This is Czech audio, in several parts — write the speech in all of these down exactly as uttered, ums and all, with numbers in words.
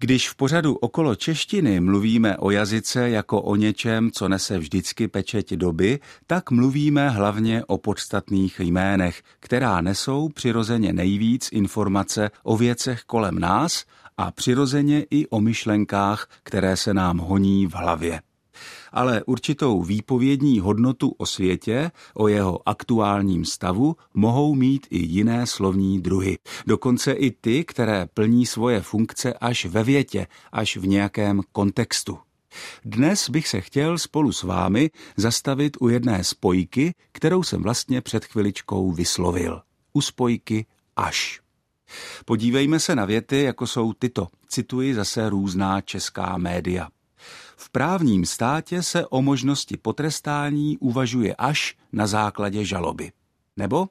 Když v pořadu Okolo češtiny mluvíme o jazyce jako o něčem, co nese vždycky pečeť doby, tak mluvíme hlavně o podstatných jménech, která nesou přirozeně nejvíc informace o věcech kolem nás a přirozeně i o myšlenkách, které se nám honí v hlavě. Ale určitou výpovědní hodnotu o světě, o jeho aktuálním stavu, mohou mít i jiné slovní druhy. Dokonce i ty, které plní svoje funkce až ve větě, až v nějakém kontextu. Dnes bych se chtěl spolu s vámi zastavit u jedné spojky, kterou jsem vlastně před chviličkou vyslovil. U spojky až. Podívejme se na věty, jako jsou tyto. Cituji zase různá česká média. V právním státě se o možnosti potrestání uvažuje až na základě žaloby. Nebo,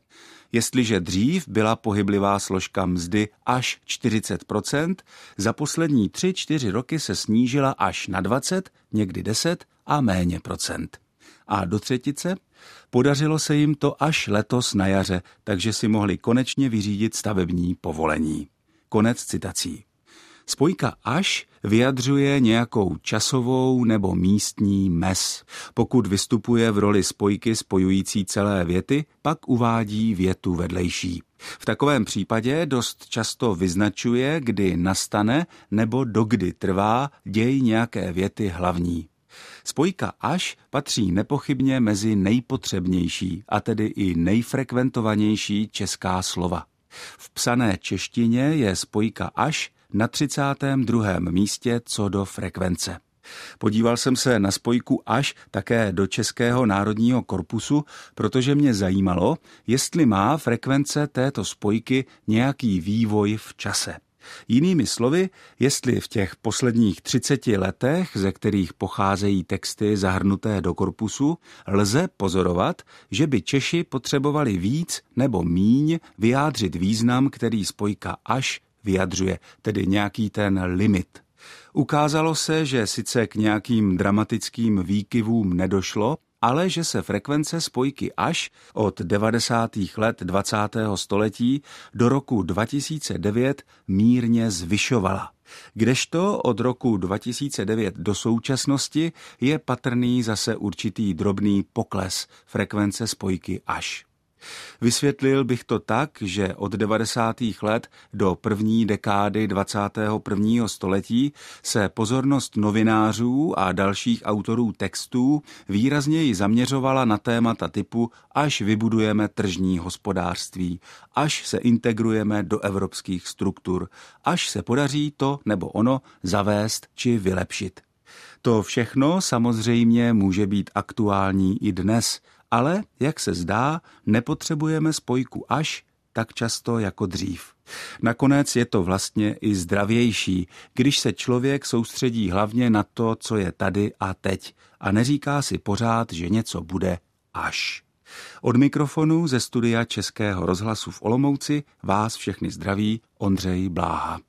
jestliže dřív byla pohyblivá složka mzdy až čtyřicet procent, za poslední tři čtyři roky se snížila až na dvacet, někdy deset a méně procent. A do třetice? Podařilo se jim to až letos na jaře, takže si mohli konečně vyřídit stavební povolení. Konec citací. Spojka až vyjadřuje nějakou časovou nebo místní mez. Pokud vystupuje v roli spojky spojující celé věty, pak uvádí větu vedlejší. V takovém případě dost často vyznačuje, kdy nastane nebo dokdy trvá děj nějaké věty hlavní. Spojka až patří nepochybně mezi nejpotřebnější, a tedy i nejfrekventovanější česká slova. V psané češtině je spojka až na třicátém druhém místě co do frekvence. Podíval jsem se na spojku až také do Českého národního korpusu, protože mě zajímalo, jestli má frekvence této spojky nějaký vývoj v čase. Jinými slovy, jestli v těch posledních třiceti letech, ze kterých pocházejí texty zahrnuté do korpusu, lze pozorovat, že by Češi potřebovali víc nebo míň vyjádřit význam, který spojka až vyjadřuje, tedy nějaký ten limit. Ukázalo se, že sice k nějakým dramatickým výkyvům nedošlo, ale že se frekvence spojky až od devadesátých let dvacátého století do roku dva tisíce devět mírně zvyšovala. Kdežto od roku dva tisíce devět do současnosti je patrný zase určitý drobný pokles frekvence spojky až. Vysvětlil bych to tak, že od devadesátých let do první dekády dvacátého prvního století se pozornost novinářů a dalších autorů textů výrazněji zaměřovala na témata typu až vybudujeme tržní hospodářství, až se integrujeme do evropských struktur, až se podaří to nebo ono zavést či vylepšit. To všechno samozřejmě může být aktuální i dnes, ale, jak se zdá, nepotřebujeme spojku až tak často jako dřív. Nakonec je to vlastně i zdravější, když se člověk soustředí hlavně na to, co je tady a teď, a neříká si pořád, že něco bude až. Od mikrofonu ze studia Českého rozhlasu v Olomouci vás všechny zdraví Ondřej Bláha.